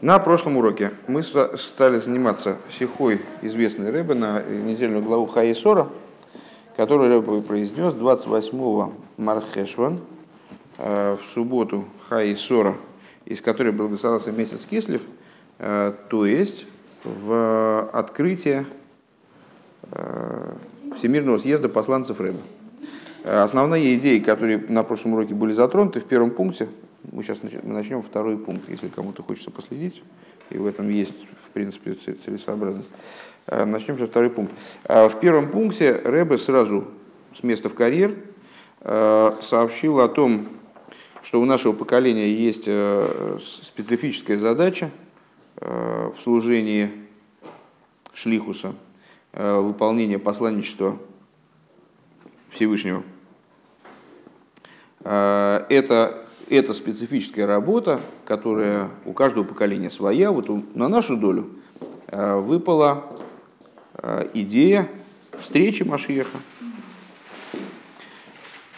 На прошлом уроке мы стали заниматься сихой известной Рэбе на недельную главу Хаесора, которую Рэбе произнес 28-го Мархешван, в субботу Хаесора, из которой благословился месяц Кислев, то есть в открытие Всемирного съезда посланцев Рэбе. Основные идеи, которые на прошлом уроке были затронуты в первом пункте, мы сейчас начнем второй пункт, если кому-то хочется последить, и в этом есть, в принципе, целесообразность. Начнем со второй пункт. В первом пункте Рэбе сразу с места в карьер сообщил о том, что у нашего поколения есть специфическая задача в служении Шлихуса, выполнения посланничества Всевышнего. Это специфическая работа, которая у каждого поколения своя. Вот на нашу долю выпала идея встречи Машиаха.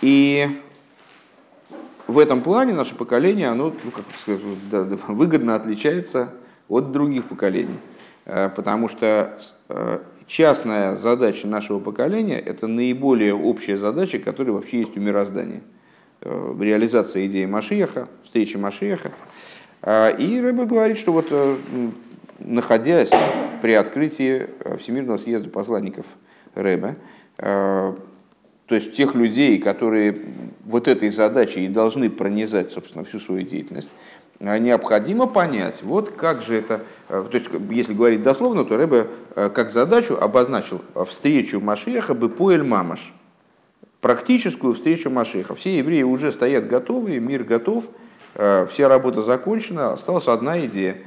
И в этом плане наше поколение, оно, как сказать, выгодно отличается от других поколений. Потому что частная задача нашего поколения – это наиболее общая задача, которая вообще есть у мироздания. Реализация идеи Машиаха, встречи Машиаха. И Рэбе говорит, что вот, находясь при открытии Всемирного съезда посланников Рэбе, то есть тех людей, которые вот этой задачей и должны пронизать, собственно, всю свою деятельность, необходимо понять, вот как же это, то есть, если говорить дословно, то Рэбе как задачу обозначил встречу Машиаха бепоэль мамаш. Практическую встречу Машиаха. Все евреи уже стоят готовые, мир готов, вся работа закончена, осталась одна идея.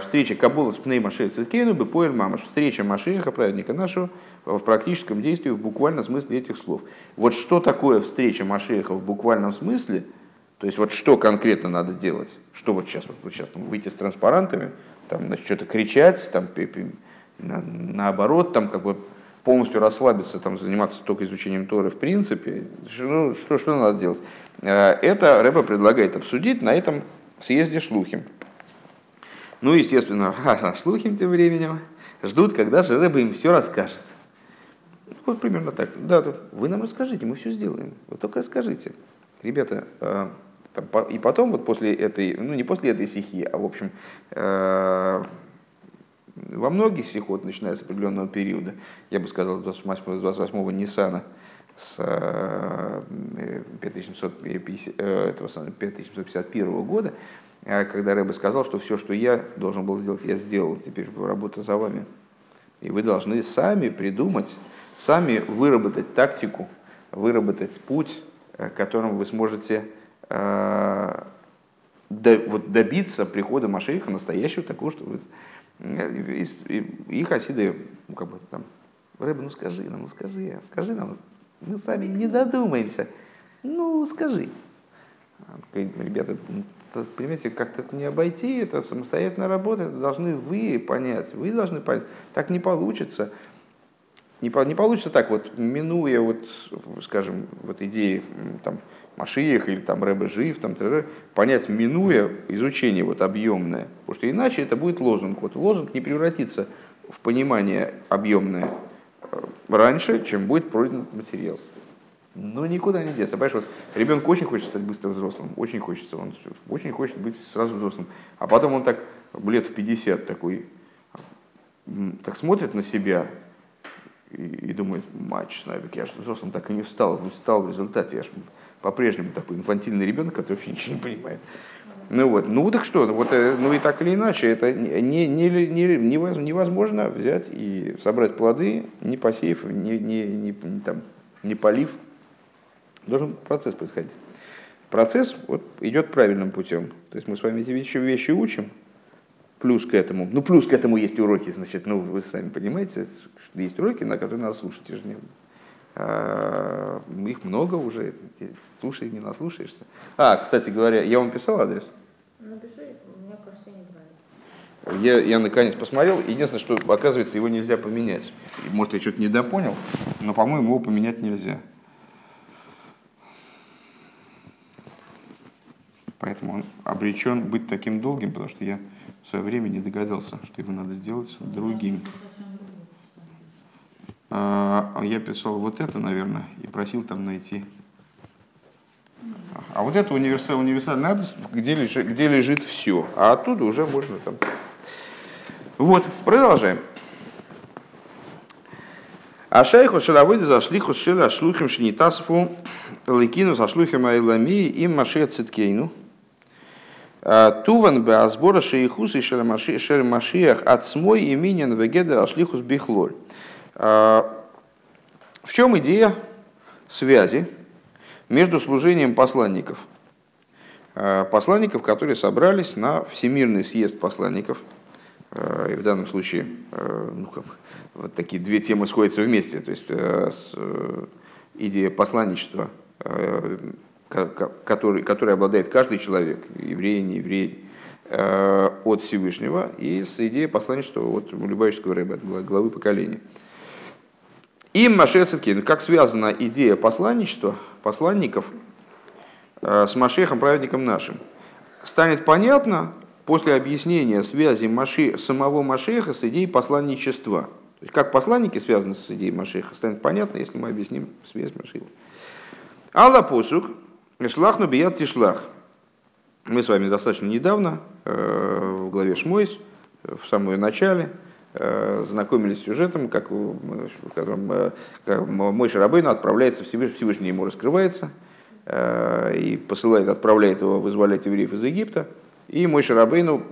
Встреча Кабола с Пней Машиаха Цидкейну бепоэль мамаш. Встреча Машиаха, праведника нашего, в практическом действии, в буквальном смысле этих слов. Вот что такое встреча Машиаха в буквальном смысле, то есть вот что конкретно надо делать, что вот сейчас там, выйти с транспарантами, там, значит, что-то кричать, там, наоборот, там, как вот, полностью расслабиться, там, заниматься только изучением Торы в принципе, ну, что надо делать? Это Рэбе предлагает обсудить на этом съезде Шлухим. Ну, естественно, Шлухим тем временем ждут, когда же Рэбе им все расскажет. Вот примерно так. Да, вы нам расскажите, мы все сделаем. Вы только расскажите. Ребята, и потом, вот после этой, ну, не после этой сихи, а, в общем, во многих сихот, начиная с определенного периода, я бы сказал, с 28-го Ниссана, с 5751 года, когда Рэбе сказал, что все, что я должен был сделать, я сделал, теперь работа за вами. И вы должны сами придумать, сами выработать тактику, выработать путь, которым вы сможете добиться прихода Машиаха настоящего, такого, что вы... И хасиды, ну, как бы там, Рэбе, ну скажи нам, мы сами не додумаемся, ну скажи. Ребята, понимаете, как-то это не обойти, это самостоятельная работа, это должны вы должны понять, так не получится. Не получится так, вот, минуя, вот, скажем, вот идеи там, Машиаха или там Рэбе жив, там, понять, минуя изучение вот, объемное. Потому что иначе это будет лозунг. Вот, лозунг не превратится в понимание объемное раньше, чем будет пройден материал. Но никуда не деться. Понимаешь, вот ребенку очень хочется стать быстро взрослым, очень хочется, он очень хочет быть сразу взрослым. А потом он так лет в 50 такой, так смотрит на себя, и думает, мать, так я же взрослым так и не встал, в результате, я же по-прежнему такой инфантильный ребенок, который вообще ничего не понимает. Ну так что, вот, ну и так или иначе, это невозможно взять и собрать плоды, не посеяв, не полив. Должен процесс происходить. Процесс вот, идет правильным путем. То есть мы с вами эти вещи учим. Плюс к этому, есть уроки, значит, ну вы сами понимаете, есть уроки, на которые надо слушать ежедневно. Их много уже, слушай, не наслушаешься. Кстати говоря, я вам писал адрес? Напиши, мне кажется, я не правильно. Я наконец посмотрел, единственное, что оказывается, его нельзя поменять. Может, я что-то недопонял, но, по-моему, его поменять нельзя. поэтому он обречен быть таким долгим, потому что я в свое время не догадался, что его надо сделать другим. Я писал вот это, наверное, и просил там найти. А вот это универсальная адрес, где лежит все. А оттуда уже можно там... Вот, продолжаем. Ашайху шалавыда зашлиху шеля шлухим шнитасфу лыкину зашлухим айлами и маше циткейну. Туван бе азбора шейхус и шельмашиях ацмой именен вегедер ашлихус бихлоль. В чем идея связи между служением посланников? Посланников, которые собрались на Всемирный съезд посланников. И в данном случае вот такие две темы сходятся вместе. То есть идея посланничества, которой обладает каждый человек, еврей, не еврей, от Всевышнего, и с идеей посланничества от Любавического рэба, от главы поколения. И Маше Цедкейну, как связана идея посланничества, посланников с Машехом, праведником нашим, станет понятно после объяснения связи самого Машеха с идеей посланничества. То есть, как посланники связаны с идеей Машеха, станет понятно, если мы объясним связь Машеха. Алла посук, шлахну бият тишлах. Мы с вами достаточно недавно в главе Шмойс, в самом начале, знакомились с сюжетом, в котором Мойше Рабейну отправляется, Всевышний ему раскрывается и посылает, отправляет его вызволять евреев из Египта. И Мойше Рабейну,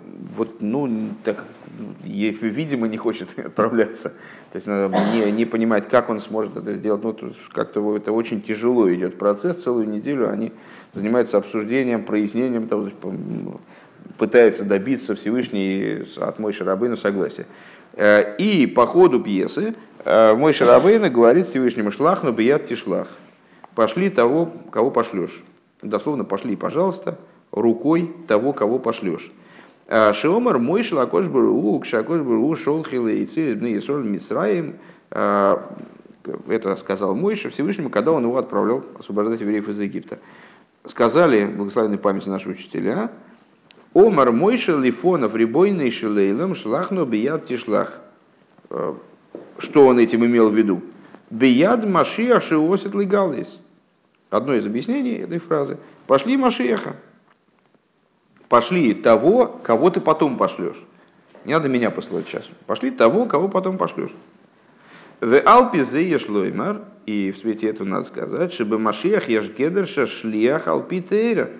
видимо, не хочет отправляться. То есть не понимает, как он сможет это сделать. Как-то это очень тяжело идет процесс. Целую неделю они занимаются обсуждением, прояснением того, пытается добиться Всевышний от Мойше Рабейну согласия. И по ходу пьесы Мойше Рабейну говорит Всевышнему: «Шлахну бият тишлах». «Пошли того, кого пошлешь». Дословно: «Пошли, пожалуйста, рукой того, кого пошлешь». «Шеомар Мойше лакош бару, кшакош бару, шол хилейцы, бны есоль мицраим». Это сказал Мойше Всевышнему, когда он его отправлял освобождать евреев из Египта. Сказали, благословенной памяти наши учителя: «Омар Мойше лифонов рибойный шелейлом шлахну бият тишлах». Что он этим имел в виду? «Бияд Машиах шиосит легалис». Одно из объяснений этой фразы: «Пошли Машиаха». Пошли того, кого ты потом пошлешь. Не надо меня посылать сейчас. Пошли того, кого потом пошлешь. «Ве алпизе ешлоймар». И в свете этого надо сказать: «Шебе Машиах ешгедер шашлиах алпитейра».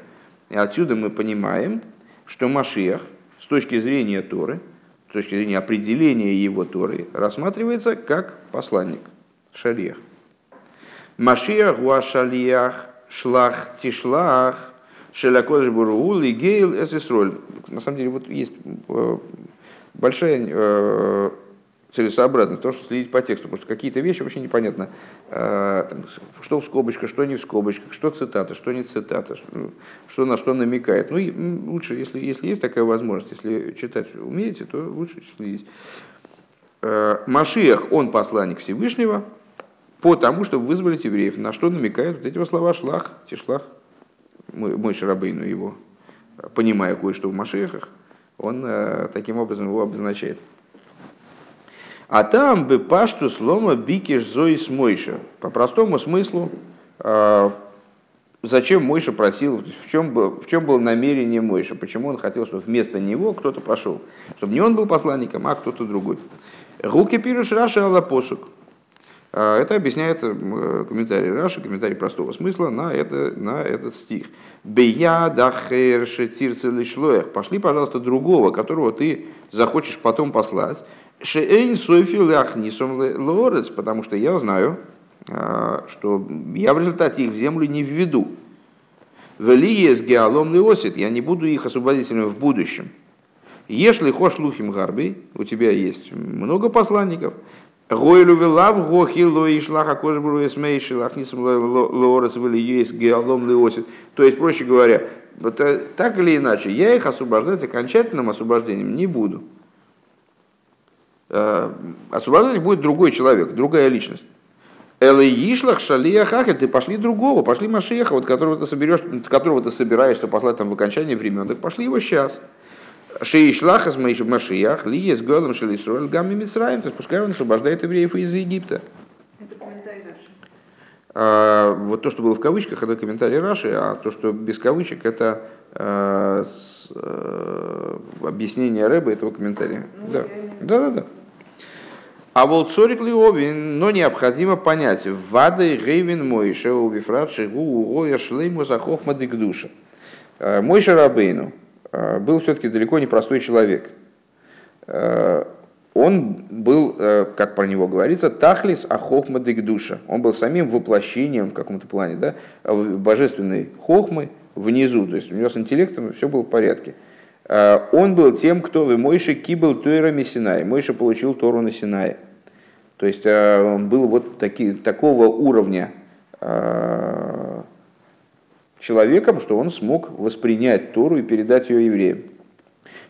И отсюда мы понимаем, что Машиах с точки зрения Торы, с точки зрения определения его Торы, рассматривается как посланник, шалиах. Машиах гуашалиах шлах тишлах шелякодж бурул и гейл эсисроль. На самом деле, вот есть большая целесообразность в том, что следить по тексту, потому что какие-то вещи вообще непонятно, что в скобочках, что не в скобочках, что цитата, что не цитата, что на что намекает. Ну и лучше, если есть такая возможность, если читать умеете, то лучше следить. Машиах, он посланник Всевышнего, потому чтобы вызволить евреев. На что намекают вот эти вот слова «шлах», «тишлах». Мойше Рабейну его, понимая кое-что в Машиахах, он таким образом его обозначает. А там бы пашту слома бикиш зоис Мойша. По простому смыслу, зачем Мойша просил, в чем было намерение Мойша, почему он хотел, чтобы вместо него кто-то пошел, чтобы не он был посланником, а кто-то другой. Гуки пируш Раши алла посук. Это объясняет комментарий Раши, комментарий простого смысла на этот стих. Беядахер шетирцы лишлоях. Пошли, пожалуйста, другого, которого ты захочешь потом послать. Потому что я знаю, что я в результате их в землю не введу. Я не буду их освободителем в будущем. Если хош лухим гарбей, у тебя есть много посланников. То есть, проще говоря, так или иначе, я их освобождать окончательным освобождением не буду. Освобождать будет другой человек, другая личность. Элэйишлах шалиахаха, ты пошли другого, пошли Машеха, вот которого ты собираешься послать там в окончании времен, так пошли его сейчас. Шеишлах из Машеях, лие с Голом шалисруэль гамми Мицраим, то есть пускай он освобождает евреев из Египта. Это комментарий Раши. Вот то, что было в кавычках, это комментарий Раши, а то, что без кавычек, это объяснение Рэба этого комментария. Ну, да. Да. А волцорик Леовин, но необходимо понять, вады гейвин Моише, убифрат шигу, уоя шлейму за хохмадык душа. Моише Рабейну был все-таки далеко не простой человек. Он был, как про него говорится, тахлис ахохмадык душа. Он был самим воплощением в каком-то плане, да, божественной хохмы внизу. То есть у него с интеллектом все было в порядке. Он был тем, кто в Мойше кибл тойрами Синай. Мойше получил Тору на Синае. То есть он был вот такого уровня человеком, что он смог воспринять Тору и передать ее евреям.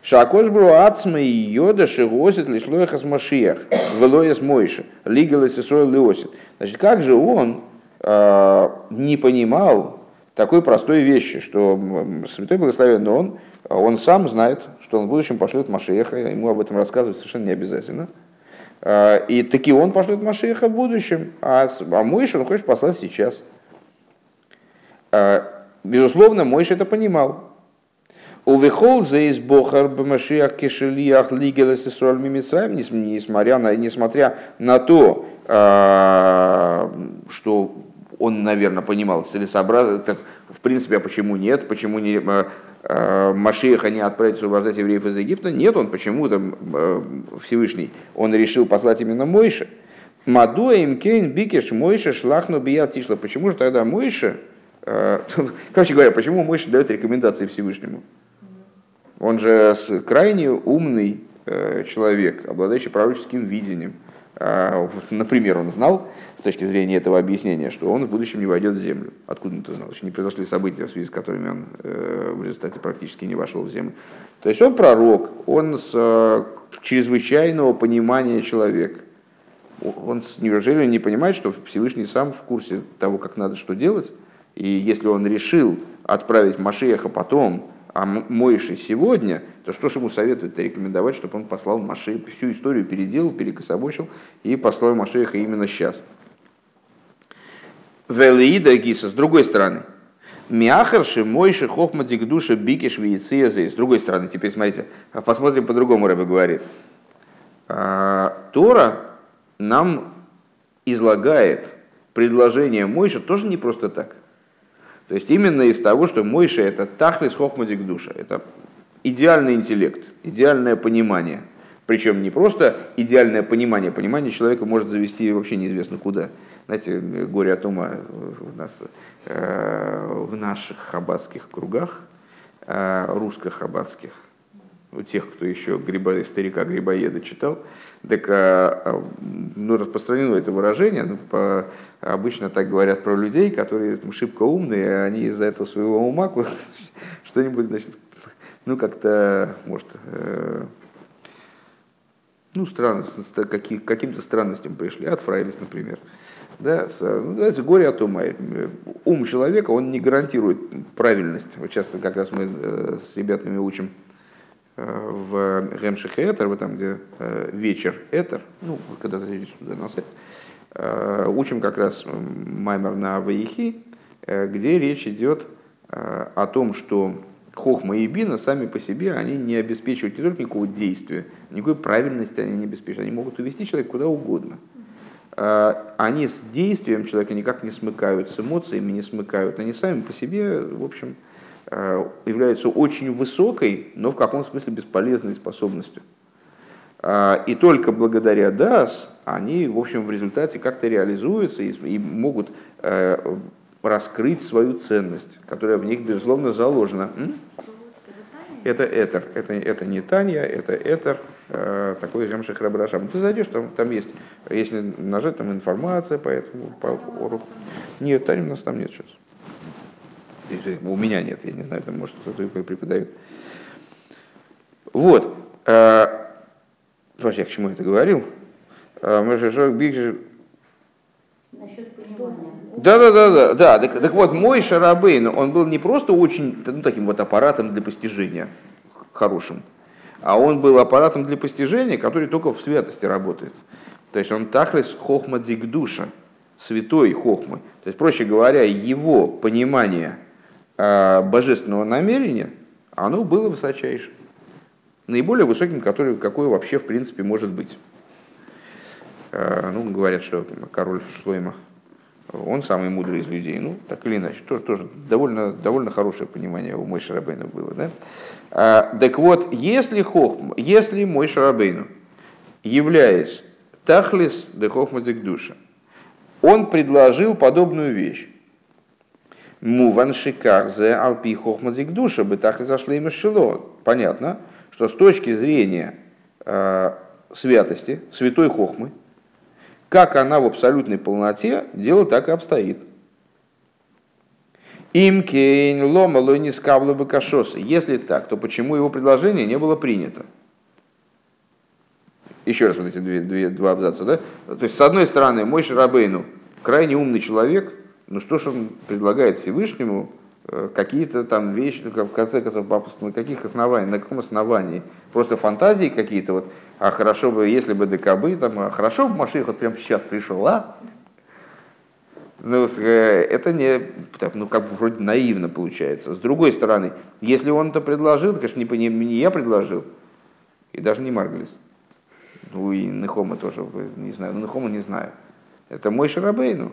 Шакош бруацма и йода шигосит лишлоях из Машиях, велояс Мойше, лигалес и сой леосит. Значит, как же он не понимал такой простой вещи, что Святой Благословенный он сам знает, что он в будущем пошлет Машеха, ему об этом рассказывать совершенно не обязательно. И таки он пошлет Машеха в будущем, а Мойше он хочет послать сейчас. Безусловно, Мойше это понимал. Несмотря на то, что он, наверное, понимал целесообразно, в принципе, а почему нет, почему не Машеха не отправить освобождать евреев из Египта, нет, он почему-то, Всевышний, он решил послать именно Мойше. Мадуэм кейн бикеш Мойше шлахну бият тишла. Почему же тогда Мойше, короче говоря, почему Мойше дает рекомендации Всевышнему? Он же крайне умный человек, обладающий пророческим видением. Например, он знал, с точки зрения этого объяснения, что он в будущем не войдет в землю. Откуда он это знал? Еще не произошли события, в связи с которыми он в результате практически не вошел в землю. То есть он пророк, он с чрезвычайного понимания человек. Неужели он не понимает, что Всевышний сам в курсе того, как надо что делать? И если он решил отправить Машеха потом, а Мойше сегодня, то что же ему советует рекомендовать, чтобы он послал Машеха, всю историю переделал, перекособочил и послал Машеха именно сейчас. Велиида Гиса, с другой стороны. Миахарши Мойше хохмадик душа бикиш виецезей. С другой стороны, теперь смотрите, посмотрим по-другому, Рэбе говорит. Тора нам излагает предложение Мойше тоже не просто так. То есть именно из того, что Мойше – это тахлис хохмадик душа, это идеальный интеллект, идеальное понимание. Причем не просто идеальное понимание, понимание человека может завести вообще неизвестно куда. Знаете, горе от ума в наших хаббатских кругах, русско-хаббатских, у тех, кто еще старика Грибоеда читал, так распространено это выражение. Обычно так говорят про людей, которые шибко умные, они из-за этого своего ума что-нибудь, значит, как-то, может, каким-то странностям пришли, от Фрайлис, например. Да, называется горе от ума. Ум человека, он не гарантирует правильность. Вот сейчас как раз мы с ребятами учим в Гемших Этер, вот там, где вечер Этер, когда зайдете туда на сайт, учим как раз маймер на Ваихи, где речь идет о том, что хохма и бина сами по себе, они не обеспечивают не только никакого действия, никакой правильности они не обеспечивают, они могут увести человека куда угодно. Они с действием человека никак не смыкают, с эмоциями не смыкают, они сами по себе, в общем, является очень высокой, но в каком смысле бесполезной способностью. И только благодаря ДАС они, в общем, в результате как-то реализуются и могут раскрыть свою ценность, которая в них, безусловно, заложена. Это Этер, это не Таня, это Этер, такой Гемших Рабби Рашам. Ты зайдешь, там есть, если нажать, там информация по этому уроку. Нет, Таня у нас там нет сейчас. У меня нет, я не знаю, там, может, кто-то преподает. Вот. Слушай, я к чему это говорил? Насчет Да. Так вот, Мойше Рабейну, он был не просто очень таким вот аппаратом для постижения хорошим, а он был аппаратом для постижения, который только в святости работает. То есть он тахлес хохма дигдуша, святой хохмы. То есть, проще говоря, его понимание божественного намерения, оно было высочайшим. Наиболее высоким, который, какой вообще в принципе может быть. Ну, говорят, что король Шлойма, он самый мудрый из людей. Ну, так или иначе, тоже довольно хорошее понимание у Мойше Рабейну было. Да? Так вот, если Мойше Рабейну, являясь тахлис де хохма дикдуша, он предложил подобную вещь. Муван шикарзе алпи хохма дикдуша бы тахлис ашлейма шило. Понятно, что с точки зрения святости, святой хохмы, как она в абсолютной полноте, дело так и обстоит. Им кейн лома лойни скавла бакашоса. Если так, то почему его предложение не было принято? Еще раз вот эти два абзаца. Да? То есть, с одной стороны, Мойше Рабейну крайне умный человек, но что ж он предлагает Всевышнему какие-то там вещи, в конце концов, на каких основаниях, на каком основании? Просто фантазии какие-то, вот, а хорошо бы, если бы декабы, там, а хорошо бы Машиах вот прямо сейчас пришел, а? Ну, это не, ну, как бы вроде наивно получается. С другой стороны, если он это предложил, конечно, не я предложил, и даже не Маргалис. Ну, и Нехома тоже, не знаю, Нехома не знаю. Это Мойше Рабейну,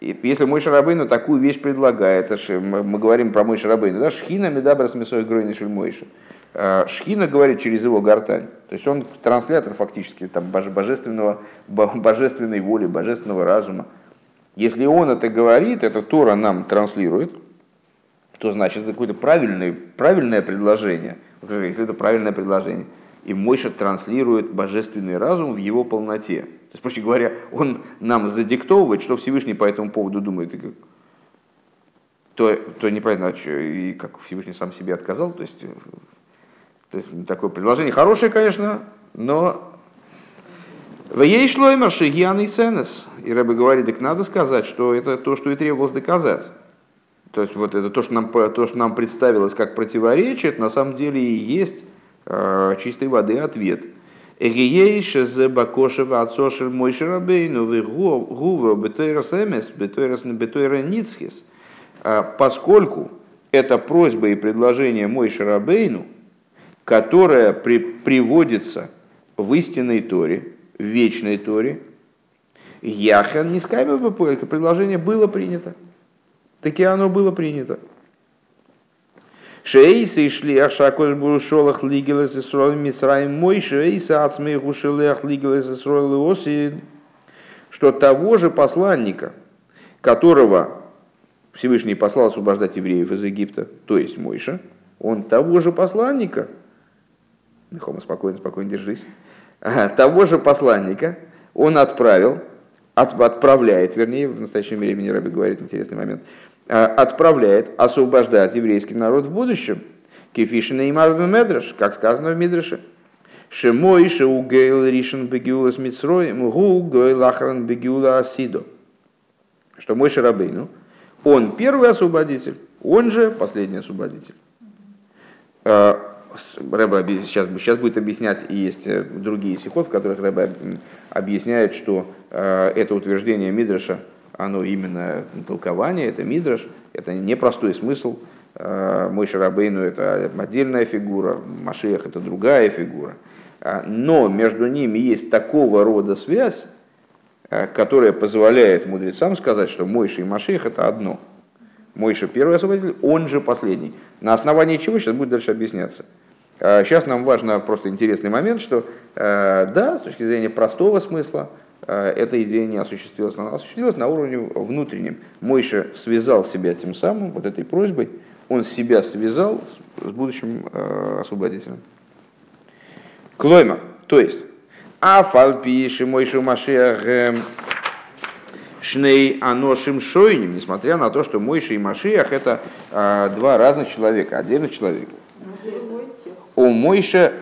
Если Мойше Рабейну такую вещь предлагает, мы говорим про Мойше Рабейну, да? Шхина медабра смесой гройны шульмойши. Шхина говорит через его гортань. То есть он транслятор фактически там, божественной воли, божественного разума. Если он это говорит, это Тора нам транслирует, то значит это какое-то правильное предложение. Если это правильное предложение. И Мойша транслирует божественный разум в его полноте. То есть, проще говоря, он нам задиктовывает, что Всевышний по этому поводу думает. То непонятно, и как Всевышний сам себе отказал. То есть такое предложение хорошее, конечно, но... В ей шлоймер шигьян и сенес. И Ребе говорит, так надо сказать, что это то, что и требовалось доказать. То есть вот это то, что нам представилось как противоречие, это на самом деле и есть чистой воды ответ. Поскольку это просьба и предложение Мойше Рабейну, которое приводится в истинной Торе, в вечной Торе, Яхан не скайбе, предложение было принято. Таки оно было принято. Шейсы шли ашаколь бурушолах лигелес исроль мисраим мой, шейсы ацмей гушелех лигелес исроль леосин, что того же посланника, которого Всевышний послал освобождать евреев из Египта, то есть Мойша, он того же посланника, Нехома, спокойно, держись, того же посланника он отправляет, в настоящем времени Рабби говорит интересный момент, отправляет освобождать еврейский народ в будущем, кефишина и марвы медреш, как сказано в Мидреше, шемой шеугейл ришен бегиула с митсроем, гугейл ахран бегиула асидо, что Мойше Рабейну, он первый освободитель, он же последний освободитель. Ребе сейчас будет объяснять, и есть другие сихот, в которых Ребе объясняет, что это утверждение Мидреша, оно именно толкование, это Мидреш, это непростой смысл. Мойше Рабейну – это отдельная фигура, Машиах – это другая фигура. Но между ними есть такого рода связь, которая позволяет мудрецам сказать, что Мойше и Машиах – это одно. Мойше – первый освободитель, он же последний. На основании чего сейчас будет дальше объясняться. Сейчас нам важно просто интересный момент, что да, с точки зрения простого смысла, эта идея не осуществилась, она осуществилась на уровне внутреннем. Мойше связал себя тем самым, вот этой просьбой, он себя связал с будущим освободителем. Клойма, то есть, афальпиши Мойше Машиах шней аношим шойним, несмотря на то, что Мойше и Машиах это два разных человека, отдельных человек. У Мойше...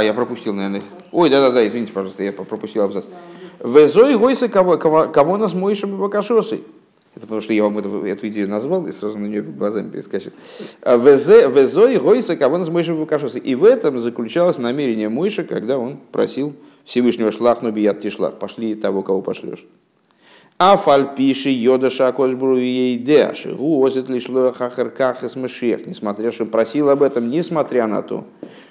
Я пропустил, наверное. Ой, да-да-да, извините, пожалуйста, я пропустил абзац. «Везой гойсы кого нас моишем и бакашосой». Это потому что я вам эту идею назвал, и сразу на нее глазами перескочил. «Везой гойсы кого нас моишем и бакашосой». И в этом заключалось намерение Мойши, когда он просил Всевышнего «Шлах, но бият тишлах». «Пошли того, кого пошлешь». «Афальпиши йодаша акошбру ейде, шигу осет лишло хахарках и смешех». Несмотря, что просил об этом, несмотря на то,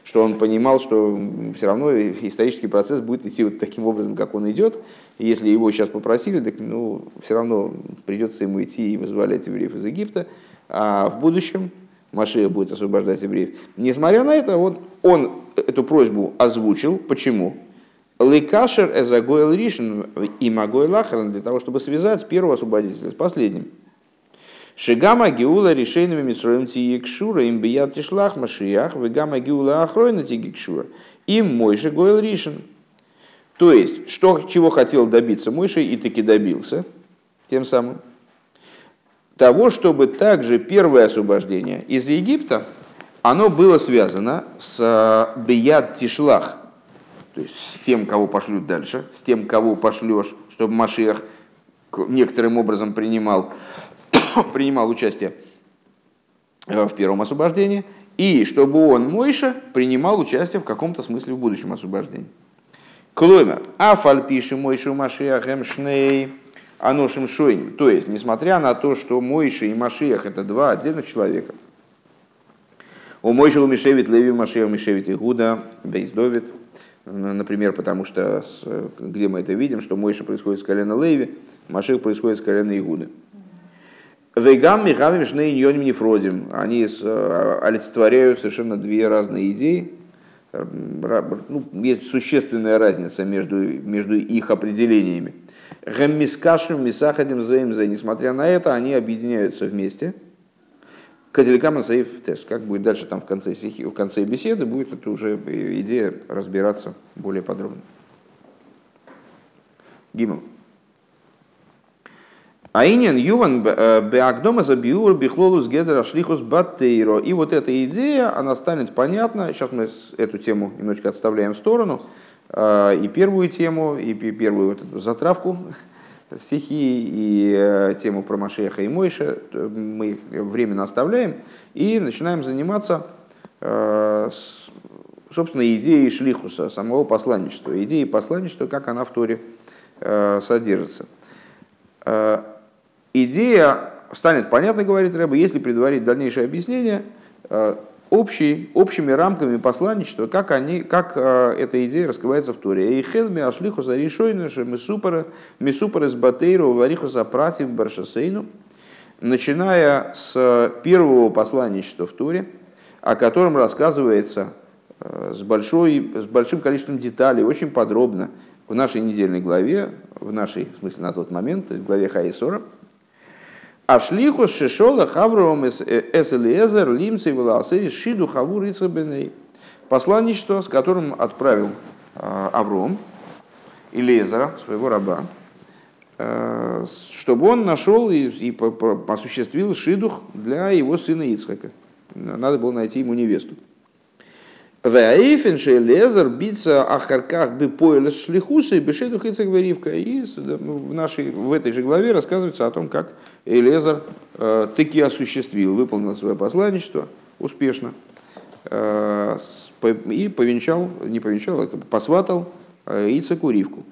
что он понимал, что все равно исторический процесс будет идти вот таким образом, как он идет. И если его сейчас попросили, так ну, все равно придется ему идти и вызволять евреев из Египта. А в будущем Машиах будет освобождать евреев. Несмотря на это, он эту просьбу озвучил. Почему? Лыкашер эзагойл ришен и магойл ахран, для того, чтобы связать первого освободителя с последним. Шигама геула решейными митсроем тиекшура, им бият тишлах машиях, вегама геула ахройна тиекшура, им Мойши гойл ришен. То есть, что, чего хотел добиться Мойши и таки добился, тем самым, того, чтобы также первое освобождение из Египта, оно было связано с бият тишлах. То есть с тем, кого пошлют дальше, с тем, кого пошлешь, чтобы Машиах некоторым образом принимал участие в первом освобождении, и чтобы он, Мойша, принимал участие в каком-то смысле в будущем освобождении. Клоймер. Афальпиши Мойшу Машиах эмшней аношим шойним. То есть, несмотря на то, что Мойша и Машиах – это два отдельных человека, у Мойша умешевит Леви, Машиах умешевит Игуда, Бейздовит. Например, потому что, где мы это видим, что Мойша происходит с колена Леви, Машиах происходит с колена Игуды. «Вегам михавим шней ньоним нефродим». Они олицетворяют совершенно две разные идеи. Ну, есть существенная разница между их определениями. «Гэммискашем мисахадим зэм зэ». Несмотря на это, они объединяются вместе. Кателикаман Саиф Тес. Как будет дальше там в конце беседы, будет это уже идея разбираться более подробно. Гимл. Аинен Юван Беагдома Забиур Бихлолус Гедра Шлихус Баттейро. И вот эта идея, она станет понятна. Сейчас мы эту тему немножечко отставляем в сторону. И первую тему, и первую вот эту затравку. Стихи и тему про Машиаха и Мойша мы временно оставляем и начинаем заниматься, собственно, идеей шлихуса, самого посланничества. Идеей посланничества, как она в Торе содержится. Идея станет понятна, говорит Ребе, если предварить дальнейшее объяснение общими рамками посланничества, как эта идея раскрывается в Торе. «Эйхэлми ашлихуса решойныша мисупара с батейру варихуса пратив баршасейну». Начиная с первого посланничества в Торе, о котором рассказывается с большим количеством деталей, очень подробно в нашей недельной главе, в смысле на тот момент, в главе Хаисора. Ашлихус шешола хавром эсэлиэзер лимцей вэлаасэй шиду хавур ицэбэнэй. Посланничество, с которым отправил Авром Элиэзера, своего раба, чтобы он нашел и осуществил шидух для его сына Ицхака. Надо было найти ему невесту. «Вэаэйфэншэ Элиэзер битца ахарках бэпоэлэс шлихуса и бэшэдух Ицхак вэривка». И в этой же главе рассказывается о том, как Элиэзер таки осуществил, выполнил свое посланничество успешно и посватал Ицхаку Ривку.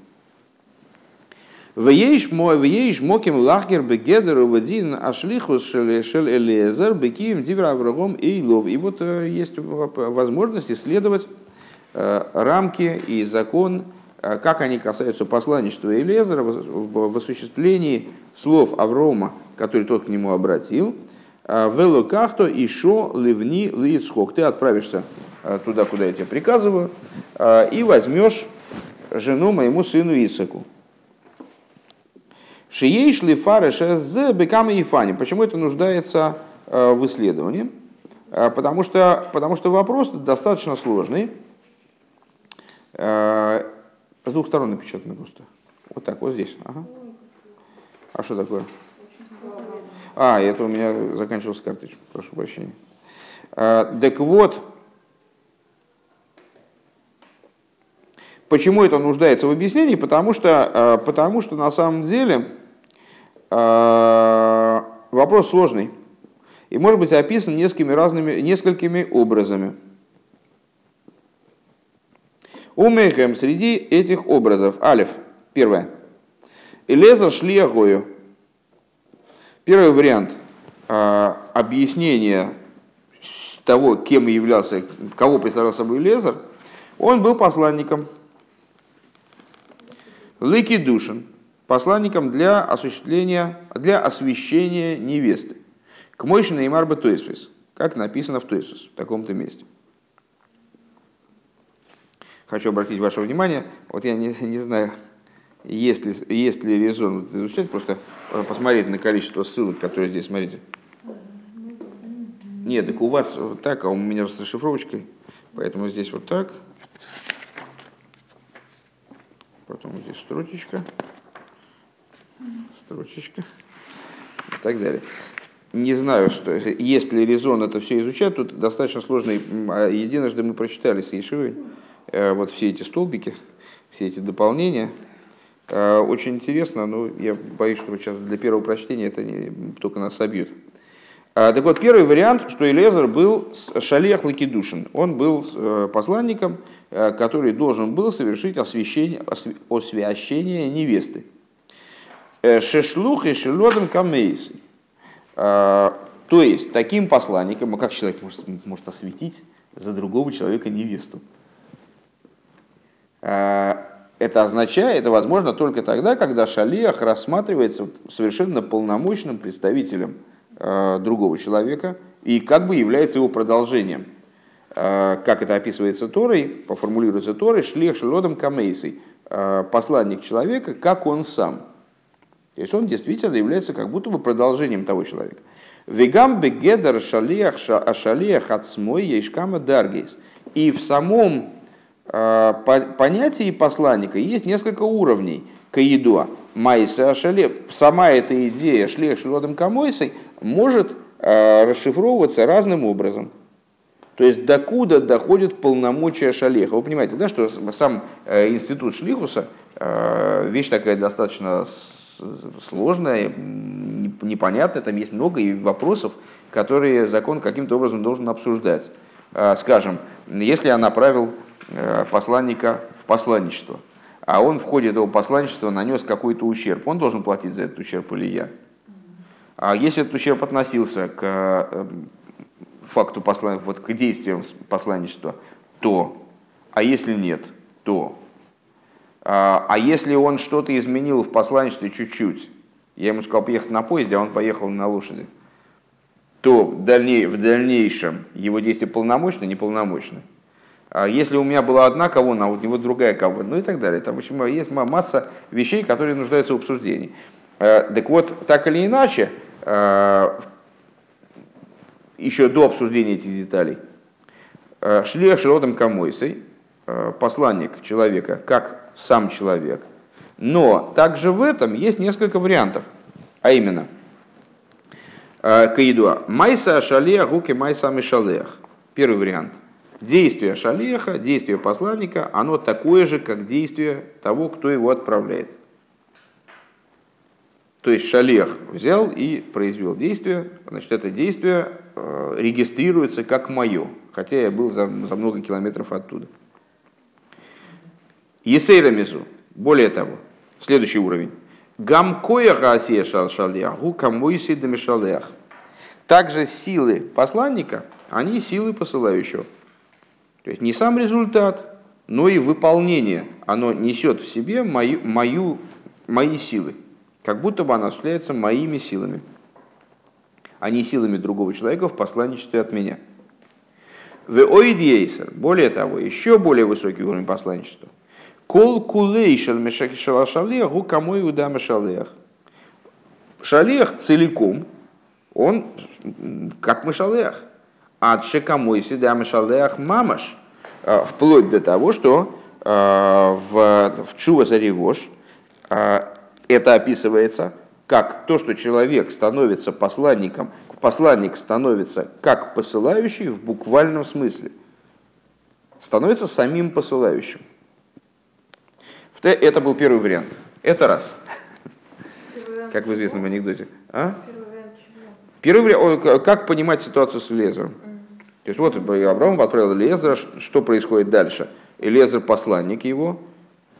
«Вэйш моким лахгер бэгедеру вэдзин ашлихус шэл Элиэзер бэкием дивра аврагом эйлов». И вот есть возможность исследовать рамки и закон, как они касаются посланничества Элиэзера в осуществлении слов Аврома, который тот к нему обратил. «Вэло кахто ишо ливни лицхок». Ты отправишься туда, куда я тебе приказываю, и возьмешь жену моему сыну Ицхаку. «Шиейш ли фареша з бекам и фани». Почему это нуждается в исследовании? Потому что вопрос достаточно сложный. С двух сторон напечатано просто. Вот так, вот здесь. Ага. А что такое? Это у меня заканчивался картридж. Прошу прощения. Так вот, Почему это нуждается в объяснении? Потому что на самом деле вопрос сложный и может быть описан несколькими образами. Умейхэм среди этих образов. Алиф. Первое. Элезар шлиягою. Первый вариант объяснения того, кем являлся, кого представлял собой Элезар, он был посланником. Ликидушин, посланником для осуществления, для освящения невесты. К Мойше неймар бе Тойсфис, как написано в Тойсфис, в таком-то месте. Хочу обратить ваше внимание, вот я не знаю, есть ли резон изучать, просто посмотреть на количество ссылок, которые здесь, смотрите. Нет, так у вас вот так, а у меня с расшифровочкой, поэтому здесь вот так. Потом здесь строчечка и так далее. Не знаю, что, есть ли резон это все изучать. Тут достаточно сложно. Единожды мы прочитали с Ешивой вот все эти столбики, все эти дополнения. Очень интересно, но я боюсь, что сейчас для первого прочтения это только нас собьют. Так вот, первый вариант, что Элезар был шалиах лакидушин. Он был посланником, который должен был совершить освящение невесты. Шешлух и шелодом камейсы. То есть, таким посланником, а как человек может осветить за другого человека невесту? Это означает, это возможно только тогда, когда шалиах рассматривается совершенно полномочным представителем другого человека и как бы является его продолжением. Как это описывается Торой, поформулируется Торой, шлех шелодом камейсой, посланник человека, как он сам. То есть он действительно является как будто бы продолжением того человека. Вегам бегедер шалех ацмой яишкама даргейс. И в самом понятии посланника есть несколько уровней. Каидуа, майса шалех, сама эта идея шлех шелодом камейсой может расшифровываться разным образом. То есть докуда доходит полномочия шалеха. Вы понимаете, да, что сам институт шлихуса вещь такая достаточно сложная, непонятная, там есть много и вопросов, которые закон каким-то образом должен обсуждать. Скажем, если я направил посланника в посланничество, а он в ходе этого посланничества нанес какой-то ущерб, он должен платить за этот ущерб или я? А если этот ущерб относился к факту послания, вот к действиям посланничества, то, а если нет, то, а если он что-то изменил в посланничестве чуть-чуть, я ему сказал поехать на поезде, а он поехал на лошади, то в дальнейшем его действия полномочны, неполномочны. Если у меня была одна кавана, а у него другая кавана, ну и так далее. Там, в общем, есть масса вещей, которые нуждаются в обсуждении. Так вот, так или иначе, еще до обсуждения этих деталей, шлех шелодом камейсой, посланник человека, как сам человек. Но также в этом есть несколько вариантов, а именно, каидуа, майса шалех, гуки майса мишалех. Первый вариант. Действие шалеха, действие посланника, оно такое же, как действие того, кто его отправляет. То есть шалех взял и произвел действие, значит, это действие регистрируется как мое, хотя я был за много километров оттуда. Есейрамизу, более того, следующий уровень. Гамкояха асия шалеаху камойси дамишалеах. Также силы посланника, они силы посылающего. То есть не сам результат, но и выполнение. Оно несет в себе мои силы. Как будто бы оно осуществляется моими силами, а не силами другого человека в посланничестве от меня. Более того, еще более высокий уровень посланничества. Шалех целиком, он как мешалех. Адшекамойси дамешалеах мамаш, вплоть до того, что в Чувас Ревош это описывается как то, что человек становится посланником, посланник становится как посылающий в буквальном смысле, становится самим посылающим. Это был первый вариант. Это раз. Как в известном анекдоте. А? Первый вариант, как понимать ситуацию с Элиэзером. То есть вот Авраам отправил Элиэзера, что происходит дальше? Элиэзер посланник его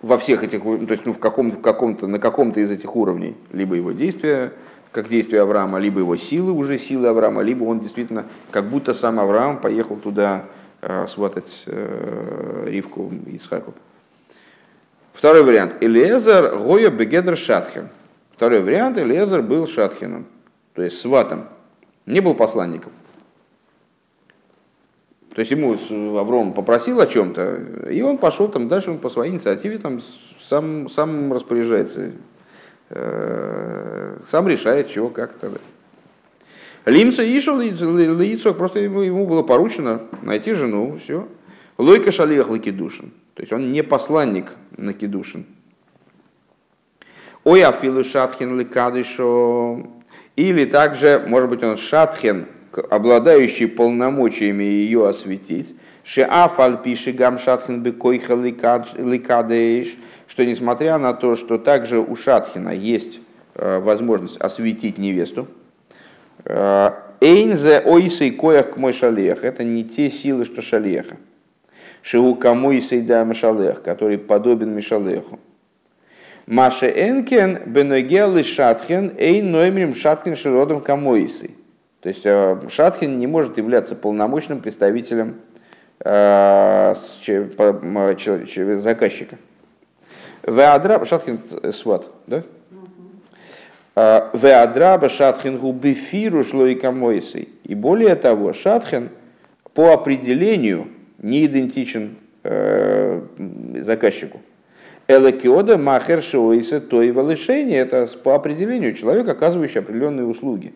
во всех этих, то есть ну, на каком-то из этих уровней, либо его действия, как действия Авраама, либо его силы, уже силы Авраама, либо он действительно, как будто сам Авраам поехал туда сватать Ривку и Ицхаку. Второй вариант. Элиэзер гоя бегедр шатхен. Второй вариант. Элиэзер был шатхеном, то есть сватом, не был посланником. То есть ему Авраам попросил о чем-то, и он пошел там дальше, он по своей инициативе там сам распоряжается, сам решает, чего, как и так далее. Лимца ишел, Лейцок, просто ему было поручено найти жену, все. Лойка шалех лакидушин, то есть он не посланник на кидушин. Ой, афилу шатхен ликадышо, или также, может быть, он шатхен, обладающий полномочиями ее осветить, что несмотря на то, что также у Шатхина есть возможность осветить невесту, это не те силы, что Шалеха, который подобен Мишалеху. Маше Энкен беногелы Шатхин эйн ноймрим Шатхин широдом камоисей. То есть Шатхин не может являться полномочным представителем заказчика. Шатхин сват, да? Веадраба Шатхин губифиру шло и камоисей. И более того, Шатхин по определению не идентичен заказчику. Элакиода махер шоисе то и волышение. Это по определению человек, оказывающий определенные услуги.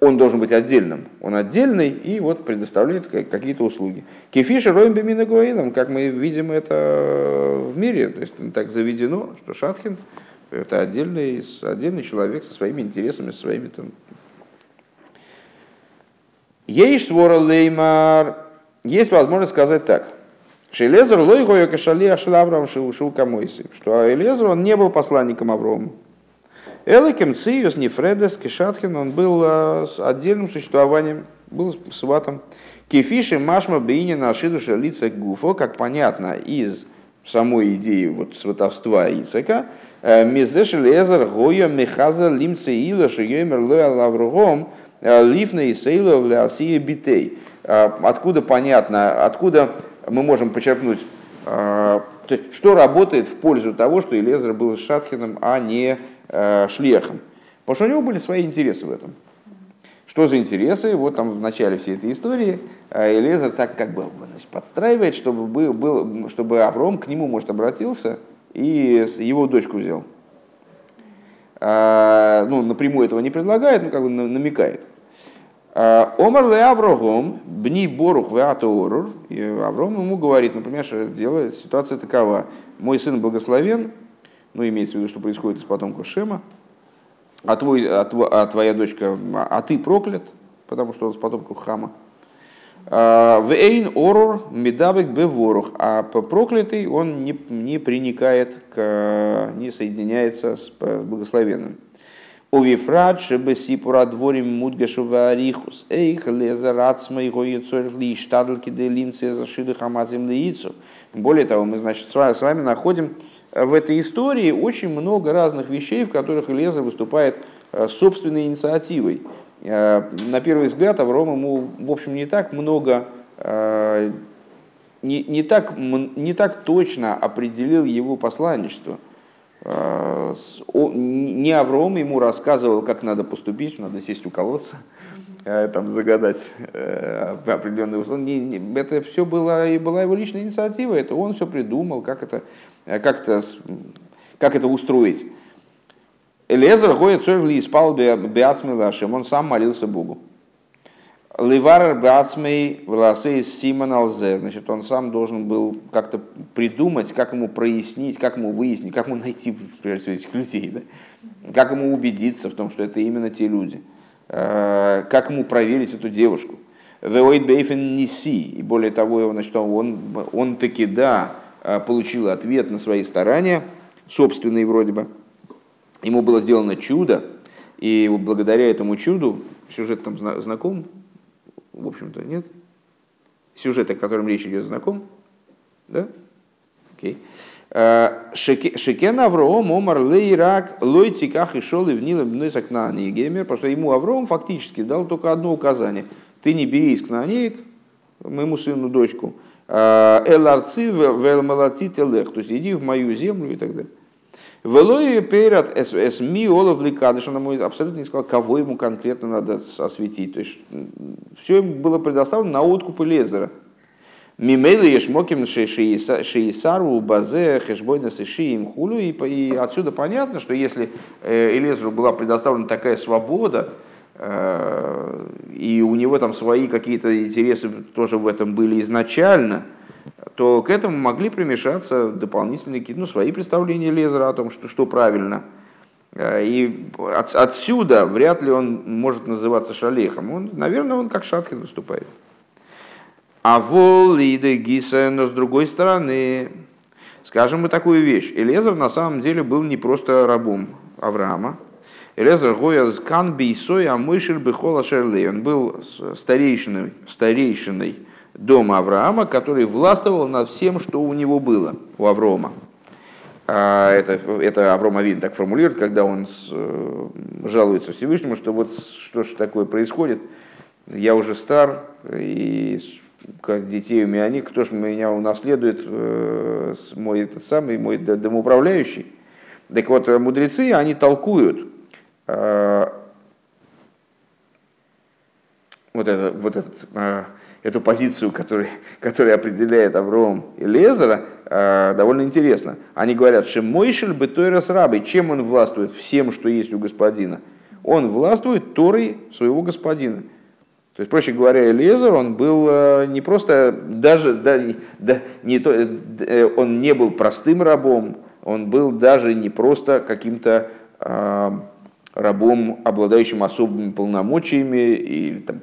Он должен быть отдельным. Он отдельный и вот предоставляет какие-то услуги. Кефиши роем бимина гоилом, как мы видим это в мире. То есть так заведено, что Шатхин – это отдельный человек со своими интересами, со своими там... Ейш свора леймар. Есть возможность сказать так. Шелезер лой гоя кашали ашла Авраам шеушу камойсы. Что Элиэзер, он не был посланником Авраама. Элаким циюс нефредес кишатхин, он был с отдельным существованием, был сватом. Кефиши машма бейни нашидуша лица гуфо, как понятно из самой идеи вот сватовства Ицека, мизеши лезер гоя мехаза лим циила шиемер лоя лавругом лифна исейла леасия битей. Откуда понятно, откуда мы можем почерпнуть, то есть, что работает в пользу того, что Элиэзер был шатхином, а не шлехом. Потому что у него были свои интересы в этом. Что за интересы? Вот там в начале всей этой истории Элиэзер так как бы, значит, подстраивает, чтобы Авраам к нему, может, обратился и его дочку взял. Ну, напрямую этого не предлагает, но как бы намекает. Омар ле Аврогом, бни борух веаторур. Авраам ему говорит, например, что делает, ситуация такова. Мой сын благословен, ну, имеется в виду, что происходит из потомков Шема, твоя дочка, а ты проклят, потому что он из потомков Хама. Вейн орур медавик беворух, а проклятый он не приникает, не соединяется с благословенным. Увифрат шебесипура дворим мудгешува рихус эйх лезарацма его яцорли штадлки делимцы зашиды хамазим леицу. Более того, мы, значит, с вами находим в этой истории очень много разных вещей, в которых Элиэзер выступает собственной инициативой. На первый взгляд, Авраам ему, в общем, не так много, не так точно определил его посланничество. Не Авраам ему рассказывал, как надо поступить, надо сесть у колодца, там загадать определенные условия. Это все была его личная инициатива, это он все придумал, как это устроить. Элиэзер гоя цорли и спал беацмей лашем, он сам молился Богу. Ливар беацмей власей симон алзе, значит, он сам должен был как-то придумать, как ему прояснить, как ему выяснить, как ему найти, прежде всего, этих людей, да? Как ему убедиться в том, что это именно те люди, как ему проверить эту девушку. Веойд бейфен неси, и более того, значит, он таки да, получил ответ на свои старания, собственные вроде бы. Ему было сделано чудо, и благодаря этому чуду, сюжет там знаком, в общем-то, нет? Сюжет, о котором речь идет, знаком, да? Окей. Шекен Авраам омар лейрак лойтиках и шел и внил бной с кнаанеем, потому что ему Авраам фактически дал только одно указание: ты не бери из кнаанеек моему сыну дочку, эларци велмалати телех, то есть иди в мою землю и так далее. Велой перед эсми олов ликадыш, он ему абсолютно не сказал, кого ему конкретно надо осветить, то есть все ему было предоставлено на откуп Элиэзера. Мимейлы ешмоким шеисару базе хэшбойнес ишиим хулю. И отсюда понятно, что если Элиэзеру была предоставлена такая свобода, и у него там свои какие-то интересы тоже в этом были изначально, то к этому могли примешаться дополнительные какие-то, свои представления Элиэзера о том, что правильно. И отсюда вряд ли он может называться шалехом. Наверное, он как шатхин выступает. А волиды гиса, но с другой стороны, скажем мы такую вещь. Элиэзер на самом деле был не просто рабом Авраама. Элиэзер гояз кан бейсой амышель бихола шерлей. Он был старейшиной дома Авраама, который властвовал над всем, что у него было, у Аврома. Это Авраам Авин так формулирует, когда он жалуется Всевышнему, что вот что же такое происходит. Я уже стар, и... как детей у меня они, кто же меня унаследует, мой домоуправляющий. Так вот, мудрецы, они толкуют эту позицию, которая определяет Авраам Элиэзера, довольно интересно. Они говорят, что Мойшель бы Тойрас рабы, чем он властвует всем, что есть у господина? Он властвует Торой своего господина. То есть, проще говоря, Элиэзер, он был не просто, он не был простым рабом, он был даже не просто каким-то рабом, обладающим особыми полномочиями, или, там,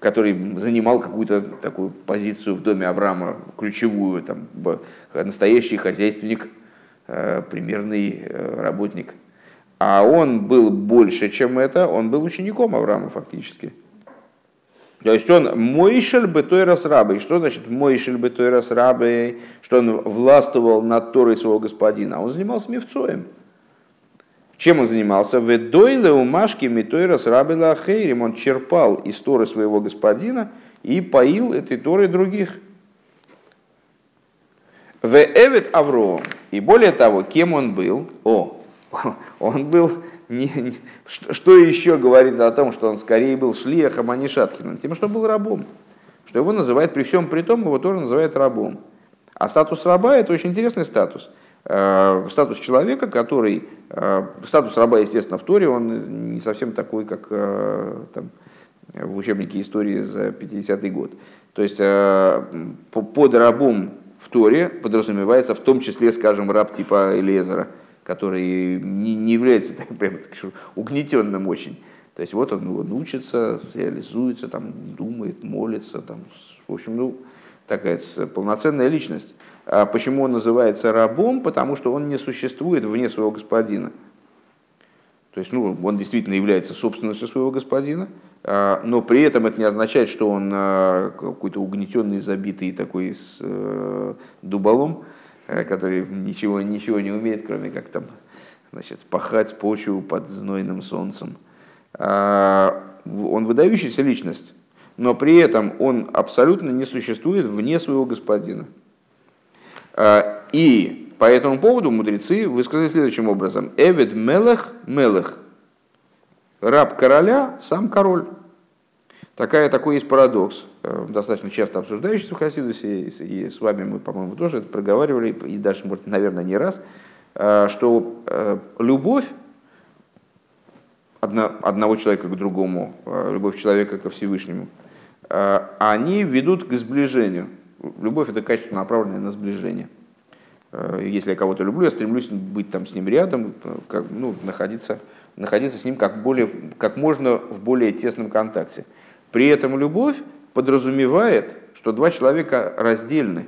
который занимал какую-то такую позицию в доме Авраама, ключевую, там, настоящий хозяйственник, примерный работник. А он был больше, чем это, он был учеником Авраама фактически. То есть он Мойшель бы Тойрас рабы. Что значит Мойшель бы Тойрас рабы? Что он властвовал над Торой своего господина. А он занимался мифцоем. Чем он занимался? Ведойле умашки ми Тойрас рабы лахейрим. Он черпал из Торы своего господина и поил этой Торой других. Ве эвет Авраам. И более того, кем он был? Он был... Что еще говорит о том, что он скорее был шлиахом, а не шатхином? Тем, что был рабом. Что его называют при всем при том, его тоже называют рабом. А статус раба – это очень интересный статус. Статус человека, который... Статус раба, естественно, в Торе, он не совсем такой, как там, в учебнике истории за 50-й год. То есть под рабом в Торе подразумевается в том числе, скажем, раб типа Элиэзера, который не является так, прямо, так, угнетенным очень. То есть вот он учится, реализуется, там, думает, молится. Там, в общем, такая полноценная личность. А почему он называется рабом? Потому что он не существует вне своего господина. То есть он действительно является собственностью своего господина, но при этом это не означает, что он какой-то угнетенный, забитый такой с дуболом, который ничего не умеет, кроме как там, пахать почву под знойным солнцем. Он выдающаяся личность, но при этом он абсолютно не существует вне своего господина. И по этому поводу мудрецы высказали следующим образом. «Эвед мелех мелех». Раб короля, сам король. Такой есть парадокс, достаточно часто обсуждающийся в Хасидусе, и с вами мы, по-моему, тоже это проговаривали, и даже, может, наверное, не раз, что любовь одного человека к другому, любовь человека ко Всевышнему, они ведут к сближению. Любовь – это качество, направленное на сближение. Если я кого-то люблю, я стремлюсь быть там с ним рядом, находиться с ним как можно в более тесном контакте. При этом любовь подразумевает, что два человека раздельны.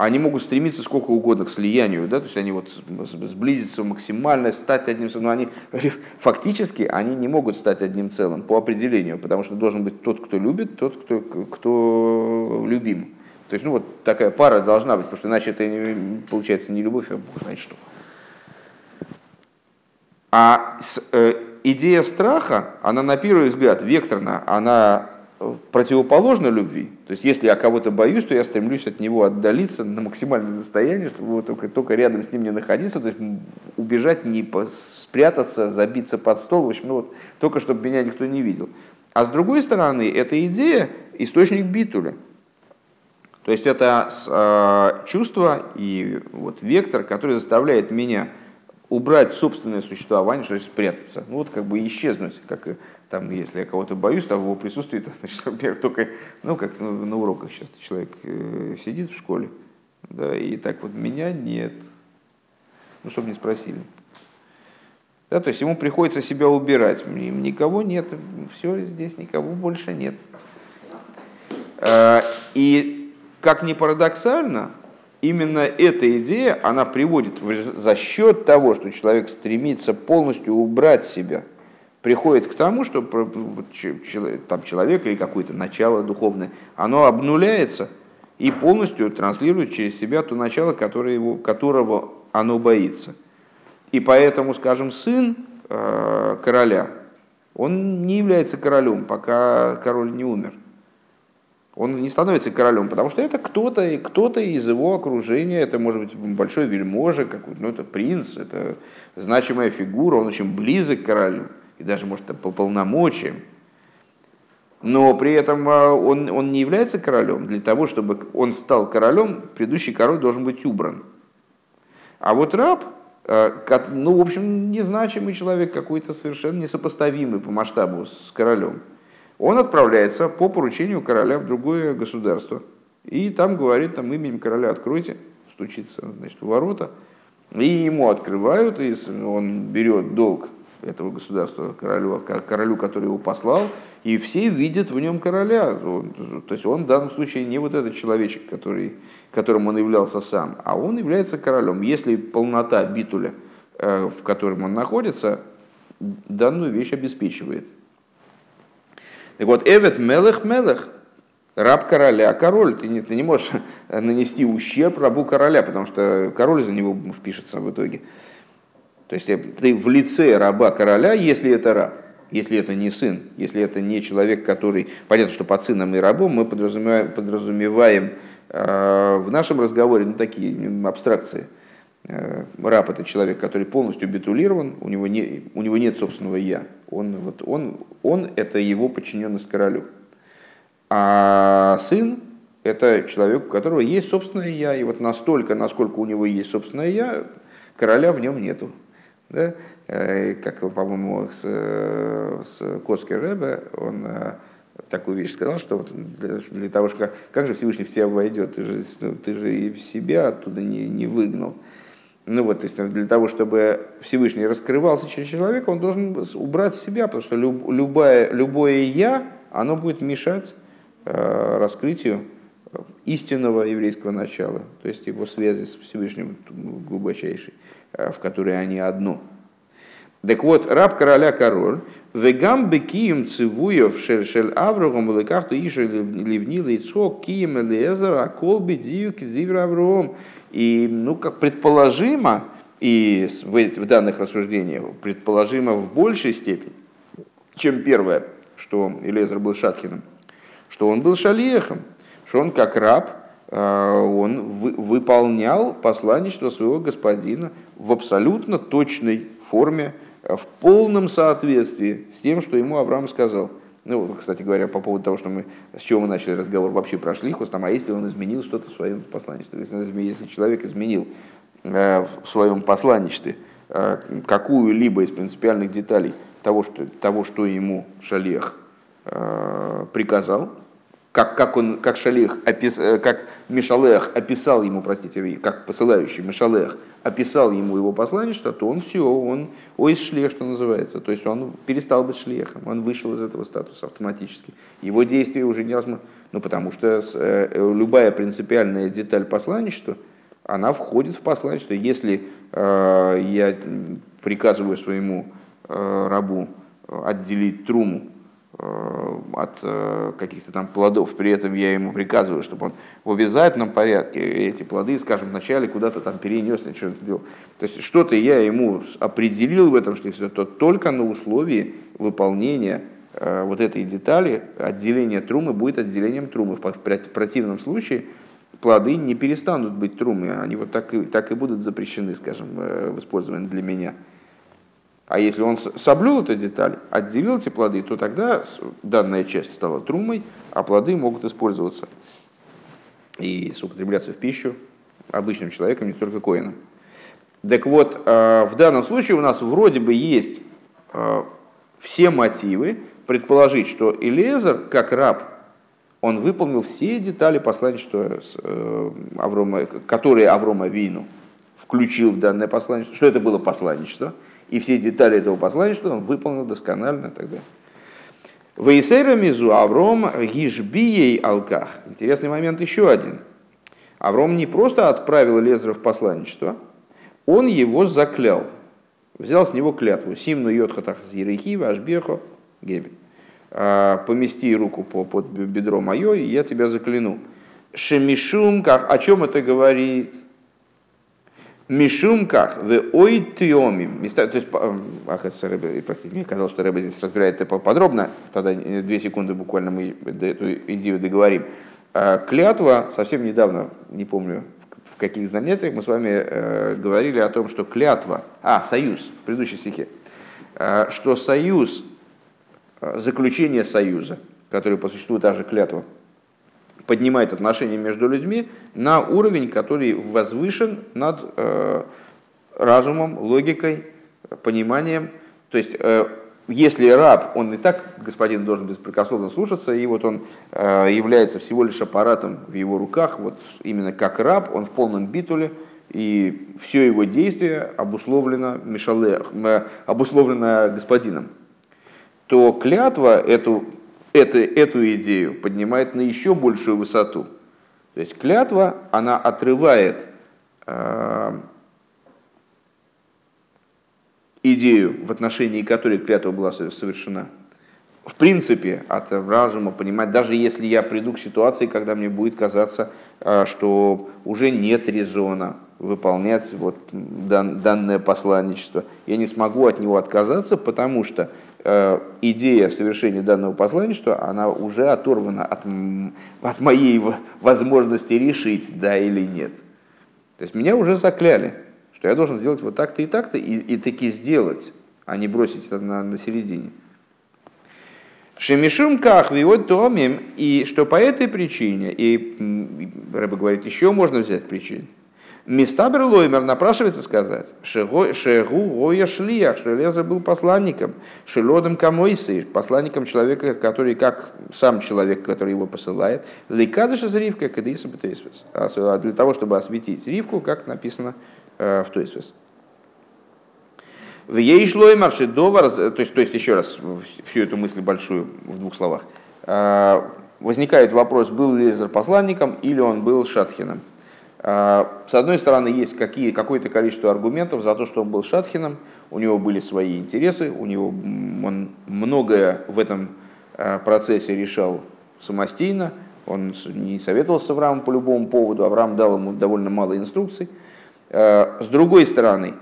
они могут стремиться сколько угодно к слиянию, да, то есть они вот сблизятся максимально, стать одним целым, но они фактически они не могут стать одним целым по определению, потому что должен быть тот, кто любит, тот, кто любим. То есть, ну вот такая пара должна быть, потому что иначе это получается не любовь, а бог знает что. А идея страха, она на первый взгляд векторна, она противоположна любви. То есть, если я кого-то боюсь, то я стремлюсь от него отдалиться на максимальное расстояние, чтобы только рядом с ним не находиться, то есть убежать, не спрятаться, забиться под стол, в общем, ну вот, только чтобы меня никто не видел. А с другой стороны, эта идея – источник битуля. То есть, это чувство и вот вектор, который заставляет меня убрать собственное существование, то есть спрятаться. Ну вот как бы исчезнуть, как там, если я кого-то боюсь, там в его присутствии, то, значит, например, только, ну как на уроках сейчас человек сидит в школе, да, и так вот меня нет, ну чтобы не спросили. Да, то есть ему приходится себя убирать, никого нет, все, здесь никого больше нет. И как ни парадоксально, именно эта идея, она приводит за счет того, что человек стремится полностью убрать себя, приходит к тому, что там человек или какое-то начало духовное, оно обнуляется и полностью транслирует через себя то начало, которого оно боится. И поэтому, скажем, сын короля, он не является королем, пока король не умер. Он не становится королем, потому что это кто-то из его окружения, это может быть большой вельможа, какой-то, ну, это принц, это значимая фигура, он очень близок к королю, и даже, может, по полномочиям. Но при этом он не является королем. Для того, чтобы он стал королем, предыдущий король должен быть убран. А вот раб, ну, в общем, незначимый человек, какой-то совершенно несопоставимый по масштабу с королем. Он отправляется по поручению короля в другое государство. И там говорит, там именем короля откройте, стучится, значит, в ворота. И ему открывают, и он берет долг этого государства королю, который его послал. И все видят в нем короля. То есть он в данном случае не вот этот человечек, которым он являлся сам, а он является королем. Если полнота битуля, в котором он находится, данную вещь обеспечивает. Так вот, эвет мелех, раб короля, король, ты не можешь нанести ущерб рабу короля, потому что король за него впишется в итоге. То есть ты в лице раба короля, если это раб, если это не сын, если это не человек, который... Понятно, что под сыном и рабом мы подразумеваем в нашем разговоре, ну, такие абстракции. Раб – это человек, который полностью битулирован, у него нет собственного «я». Он – это его подчиненность королю. А сын – это человек, у которого есть собственное «я». И вот настолько, насколько у него есть собственное «я», короля в нем нету. Да? Как, по-моему, с Коцкер Ребе, он такую вещь сказал, что вот для того, что как же Всевышний в тебя войдет, ты же и себя оттуда не выгнал. Ну вот, то есть для того, чтобы Всевышний раскрывался через человека, он должен убрать себя, потому что любое «я», оно будет мешать раскрытию истинного еврейского начала, то есть его связи с Всевышним глубочайшей, в которой они одно. Так вот, раб короля король, «Вегам бекием цивуев шель аврогом лекахту иша ливнила ицхок кием элиэзер акол бедию кедивр аврогом». И, ну, как предположимо, и в данных рассуждениях предположимо в большей степени, чем первое, что Элиэзер был шатхином, что он был шалиехом, что он как раб, он выполнял посланничество своего господина в абсолютно точной форме, в полном соответствии с тем, что ему Авраам сказал. Ну, кстати говоря, по поводу того, что с чего мы начали разговор, вообще прошли хвост, а если он изменил что-то в своем посланничестве, если человек изменил в своем посланничестве какую-либо из принципиальных деталей того, что ему шалиех приказал, как Шалех, как Мишалех описал ему, простите, как посылающий Мишалех описал ему его посланничество, то он все, он ойс шлех, что называется. То есть он перестал быть шлехом, он вышел из этого статуса автоматически. Его действия уже не размываются, потому что любая принципиальная деталь посланничества, она входит в посланничество. Если я приказываю своему рабу отделить труму от каких-то там плодов, при этом я ему приказываю, чтобы он в обязательном порядке эти плоды, скажем, вначале куда-то там перенес, что-то делал. То есть что-то я ему определил в этом шлифе, то только на условии выполнения вот этой детали отделение трумы будет отделением трумы. В противном случае плоды не перестанут быть трумы, они вот так и будут запрещены, скажем, в использовании для меня. А если он соблюл эту деталь, отделил эти плоды, то тогда данная часть стала трумой, а плоды могут использоваться и употребляться в пищу обычным человеком, не только коэном. Так вот, в данном случае у нас вроде бы есть все мотивы предположить, что Элиэзер, как раб, он выполнил все детали посланничества, которые Авром Авину включил в данное посланничество, что это было посланничество, и все детали этого посланничества он выполнил досконально и так далее. Вейсейра мизу Авром гишбией алках. Интересный момент еще один. Авром не просто отправил Элиэзера в посланничество, он его заклял. Взял с него клятву. Симну йодхатах с ерехива ашбехо гебель. Помести руку под бедро мое, и я тебя закляну. Шемишумках. О чем это говорит? Мишумках в ойтиомим. То есть, простите, мне казалось, что Рэба здесь разбирает это подробно. Тогда 2 секунды буквально мы эту идею договорим. Клятва совсем недавно, не помню, в каких занятиях мы с вами говорили о том, что клятва, союз, в предыдущей стихе, что союз, заключение союза, который по существу та же клятва, поднимает отношения между людьми на уровень, который возвышен над разумом, логикой, пониманием. То есть, если раб, он и так господин должен беспрекословно слушаться, и вот он является всего лишь аппаратом в его руках, вот именно как раб, он в полном битуле, и все его действие обусловлено господином, то клятва эту идею поднимает на еще большую высоту. То есть клятва, она отрывает идею, в отношении которой клятва была совершена, в принципе, от разума, понимать, даже если я приду к ситуации, когда мне будет казаться, что уже нет резона выполнять вот данное посланничество, я не смогу от него отказаться, потому что идея совершения данного посланничества, она уже оторвана от моей возможности решить, да или нет. То есть меня уже закляли, что я должен сделать вот так-то и так-то, и таки сделать, а не бросить это на середине. Шемишум кахвиот томим, и что по этой причине, и Рэба говорит, еще можно взять причину, Мистабер Лоймер, напрашивается сказать, Шегу Гоя Шлиях, что Элиэзер был посланником, Шелодом Камойсы, посланником человека, который, как сам человек, который его посылает, Лейкадыша Зривка, Кадиса Бетуисвес, для того, чтобы осветить Ривку, как написано в Туисвес. В Ейш Лоймер Шедовар, то есть еще раз всю эту мысль большую в 2 словах, возникает вопрос, был ли Элиэзер посланником или он был шатхином. С одной стороны, есть какое-то количество аргументов за то, что он был шатхином, у него были свои интересы, он многое в этом процессе решал самостоятельно, он не советовался с Авраамом по любому поводу, Авраам дал ему довольно мало инструкций. С другой стороны,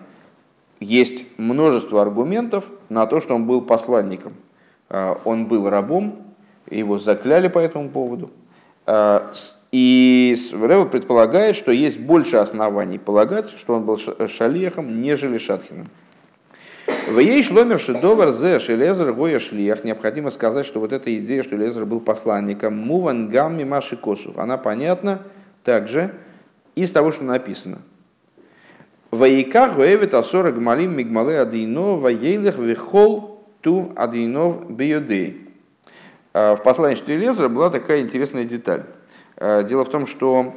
есть множество аргументов на то, что он был посланником, он был рабом, его закляли по этому поводу. И Рэба предполагает, что есть больше оснований полагать, что он был шалехом, нежели шатхином. В ей шломер шедовар зе Элиэзер гоя шлех. Необходимо сказать, что вот эта идея, что Элиэзер был посланником, муван гамми маши косов, она понятна также из того, что написано. Ваиках гоевит асора гмалим мигмале адейно ваейлех вихол тув адейнов биодей. В послании святого Элиэзера была такая интересная деталь. Дело в том, что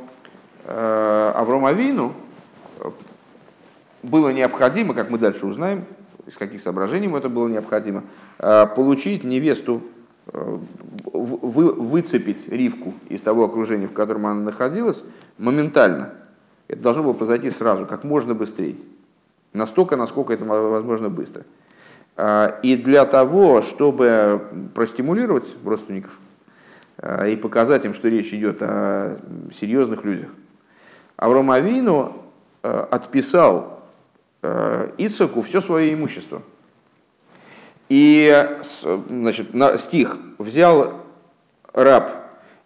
Аврому Авину было необходимо, как мы дальше узнаем, из каких соображений ему это было необходимо, получить невесту, выцепить Ривку из того окружения, в котором она находилась, моментально. Это должно было произойти сразу, как можно быстрее. Настолько, насколько это возможно быстро. И для того, чтобы простимулировать родственников и показать им, что речь идет о серьезных людях, Аврому Авину отписал Ицхаку все свое имущество. И, значит, стих: «Взял раб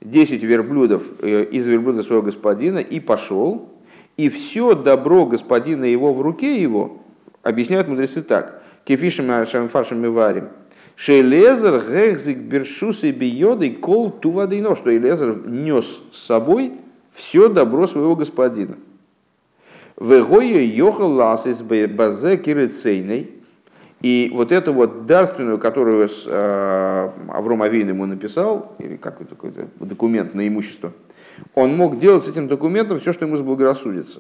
10 верблюдов из верблюда своего господина и пошел, и все добро господина его в руке его», объясняют мудрецы так: «Кефишем фаршем и варим, шелезер гехзик бершус и биёды кол тувадейно», что Элиэзер нес с собой все добро своего господина. «Вегойе йохал лас из базе кирицейной», и вот эту вот дарственную, которую Авром Авин ему написал, или какой-то документ на имущество, он мог делать с этим документом все, что ему заблагорассудится.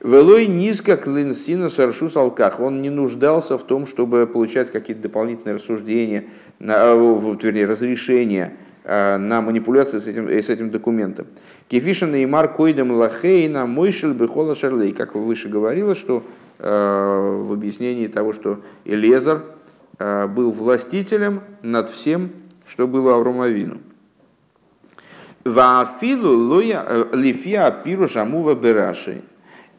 «Велой низко клинсина саршу салках», он не нуждался в том, чтобы получать какие-то дополнительные рассуждения, разрешения на манипуляции с этим документом. «Кефишен и мар койдам лахейна мойшель бихола шарлей», как выше говорилось, что в объяснении того, что Элиэзер был властителем над всем, что было Аврому Авину. «Ваафилу лифия апиру шамува бераши».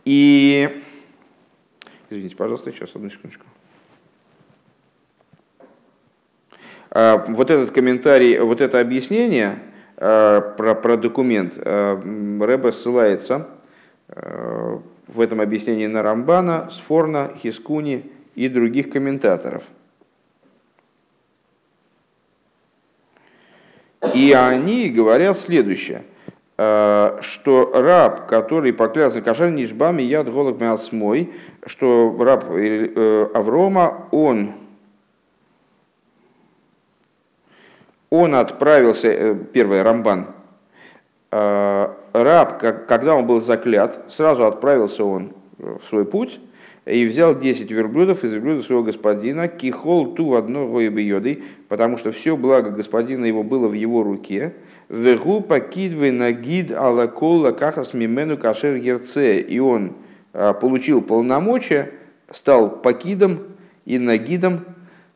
И, извините, пожалуйста, сейчас, одну секундочку. Вот этот комментарий, вот это объяснение про документ, Ребе ссылается в этом объяснении на Рамбана, Сфорна, Хискуни и других комментаторов. И они говорят следующее, что раб, который поклялся кашаль нишбами яд голок меалсмой, что раб Аврома, он отправился, первый Рамбан, раб, когда он был заклят, сразу отправился он в свой путь и взял 10 верблюдов из верблюдов своего господина, кихол ту одно гоебиёдой, потому что все благо господина его было в его руке, вегу покидвы нагид алакола кахас мимену кашер герце, и он получил полномочия, стал покидом и нагидом,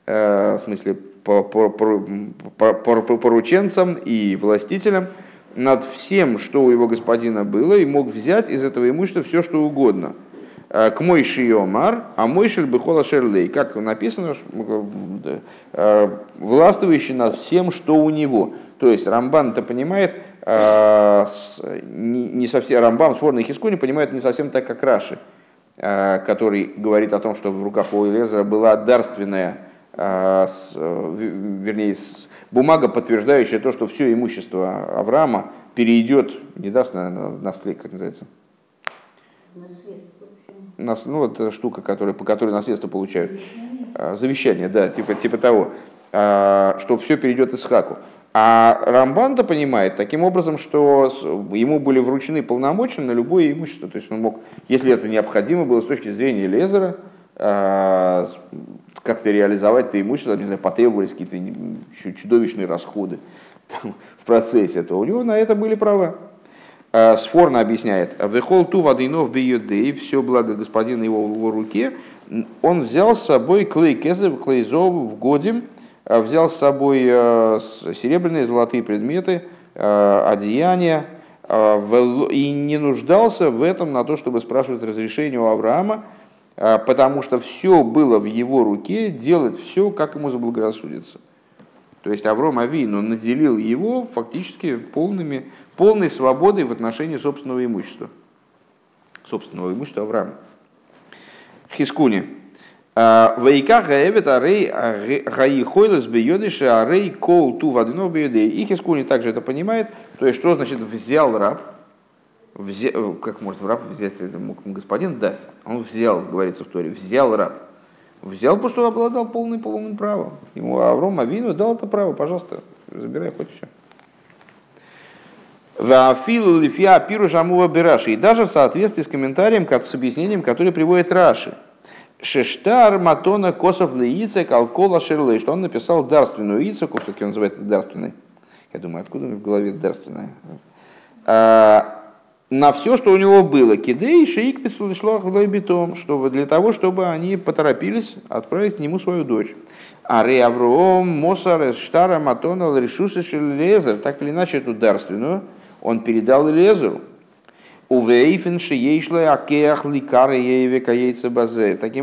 в смысле порученцем и властителем над всем, что у его господина было, и мог взять из этого имущества все, что угодно. К Мойши Йомар, а Мойшель Бехола Шерлей, как написано, властвующий над всем, что у него. То есть Рамбан-то понимает, не совсем, Рамбан, Сфорна и Хискуни понимает не совсем так, как Раши, который говорит о том, что в руках у Элиэзера была дарственная, вернее, бумага, подтверждающая то, что все имущество Авраама перейдет, не даст, наверное, наследство, как называется? Ну, вот эта штука, по которой наследство получают. Завещание, да, типа того, что все перейдет Исхаку. А Рамбан-то понимает таким образом, что ему были вручены полномочия на любое имущество. То есть он мог, если это необходимо было с точки зрения Элиэзера, как-то реализовать это имущество, не знаю, потребовались какие-то чудовищные расходы в процессе, то у него на это были права. Сфорна объясняет: «Вехол ту вадейнов биюдей», все благо господина его в его руке, он взял с собой клей кезев, клейзов в годим, взял с собой серебряные, золотые предметы, одеяния, и не нуждался в этом на то, чтобы спрашивать разрешение у Авраама, потому что все было в его руке, делать все, как ему заблагорассудится. То есть Авром Авину наделил его фактически полной свободой в отношении собственного имущества. Собственного имущества Авраама. Хискуни. «Вейка гаевет арей гаихойлес бейодиши арей кол ту вадино бейодей». И Хискуни также это понимает. То есть что значит «взял раб»? Как может раб взять, это мог ему господин дать? Он взял, говорится в Торе, взял раб. Взял, потому что обладал полным правом. Ему Авром Авину дал это право, пожалуйста, забирай хоть все. И даже в соответствии с комментарием, с объяснением, которое приводит Раши. Шештар Матона Косов Леицек Алкола Шерлей, что он написал дарственную Ицеку, все-таки он называет это дарственной. Я думаю, откуда у него в голове дарственная? На все, что у него было. Кидей, Шейк, Пецлушлах, Влайбитом, чтобы для того, чтобы они поторопились отправить к нему свою дочь. Аре Авром, Мосарес, Штара, Матона, Лрешусиш, Лезер, так или иначе эту дарственную он передал Лезеру. Таким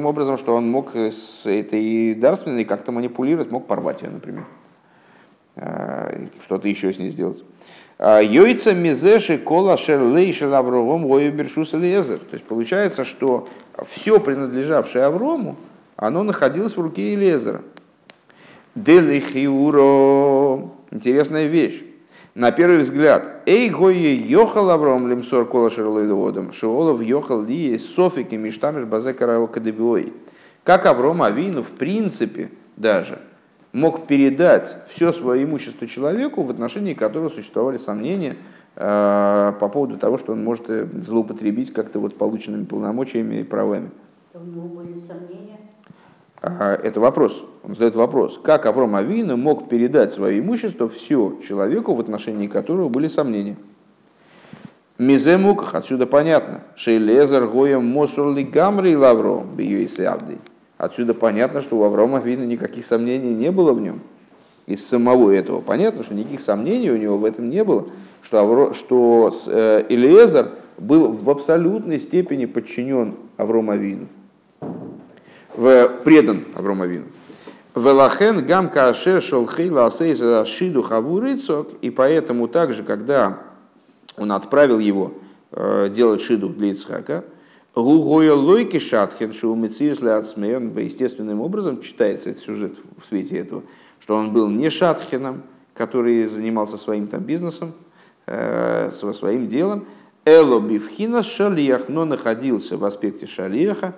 образом, что он мог с этой дарственной как-то манипулировать, мог порвать ее, например. Что-то еще с ней сделать. Йойца мизеши кола шерлей шелавровом ойбершус лезер. То есть получается, что все, принадлежавшее Аврому, оно находилось в руке Элиэзера. Делихиуро. Интересная вещь. На первый взгляд, «Эй гойе йохал Авром лимсор кола шерлойдоводом, шеолов йохал ли софики миштамер базе карао кадебиой». Как Авром Авину, в принципе, даже мог передать все свое имущество человеку, в отношении которого существовали сомнения по поводу того, что он может злоупотребить как-то вот полученными полномочиями и правами. У него были сомнения? Это вопрос. Он задает вопрос. Как Авром Авину мог передать свое имущество все человеку, в отношении которого были сомнения? Миземуках, отсюда понятно. Шейлезер гоем мосурли гамри лавро бьюисы абдей. Отсюда понятно, что у Аврома, видно, никаких сомнений не было в нем. Из самого этого понятно, что никаких сомнений у него в этом не было, что Элиэзер был в абсолютной степени подчинен Аврому Авину. Предан Аврому Авину. И поэтому также, когда он отправил его делать шиду для Ицхака, естественным образом читается этот сюжет в свете этого, что он был не шатхеном, который занимался своим там бизнесом, своим делом, эло бифхина шалиях, но находился в аспекте шалиаха,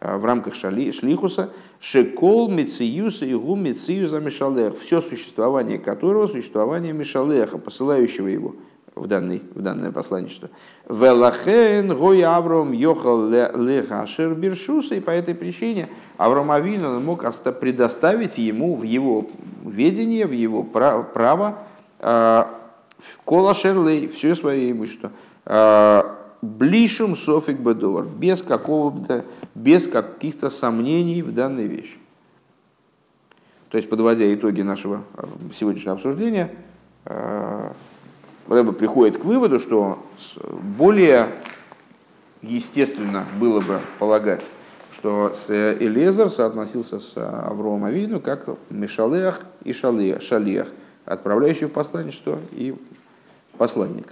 в рамках шлихуса, шекол мециюса и гу мециюса мешалех, все существование которого существование мешалеха, посылающего его в данное посланничество. «Велахен гой Авром йохал лехашер биршуса». И по этой причине Авром Авину мог предоставить ему в его ведение, в его право колашерлей, все свое имущество. Блишум софик бедовар, без каких-то сомнений в данной вещи. То есть, подводя итоги нашего сегодняшнего обсуждения, Рэбе приходит к выводу, что более естественно было бы полагать, что Элиэзер соотносился с Авромом Авину как Мешалеах и Шалеах, отправляющий в посланничество и посланник.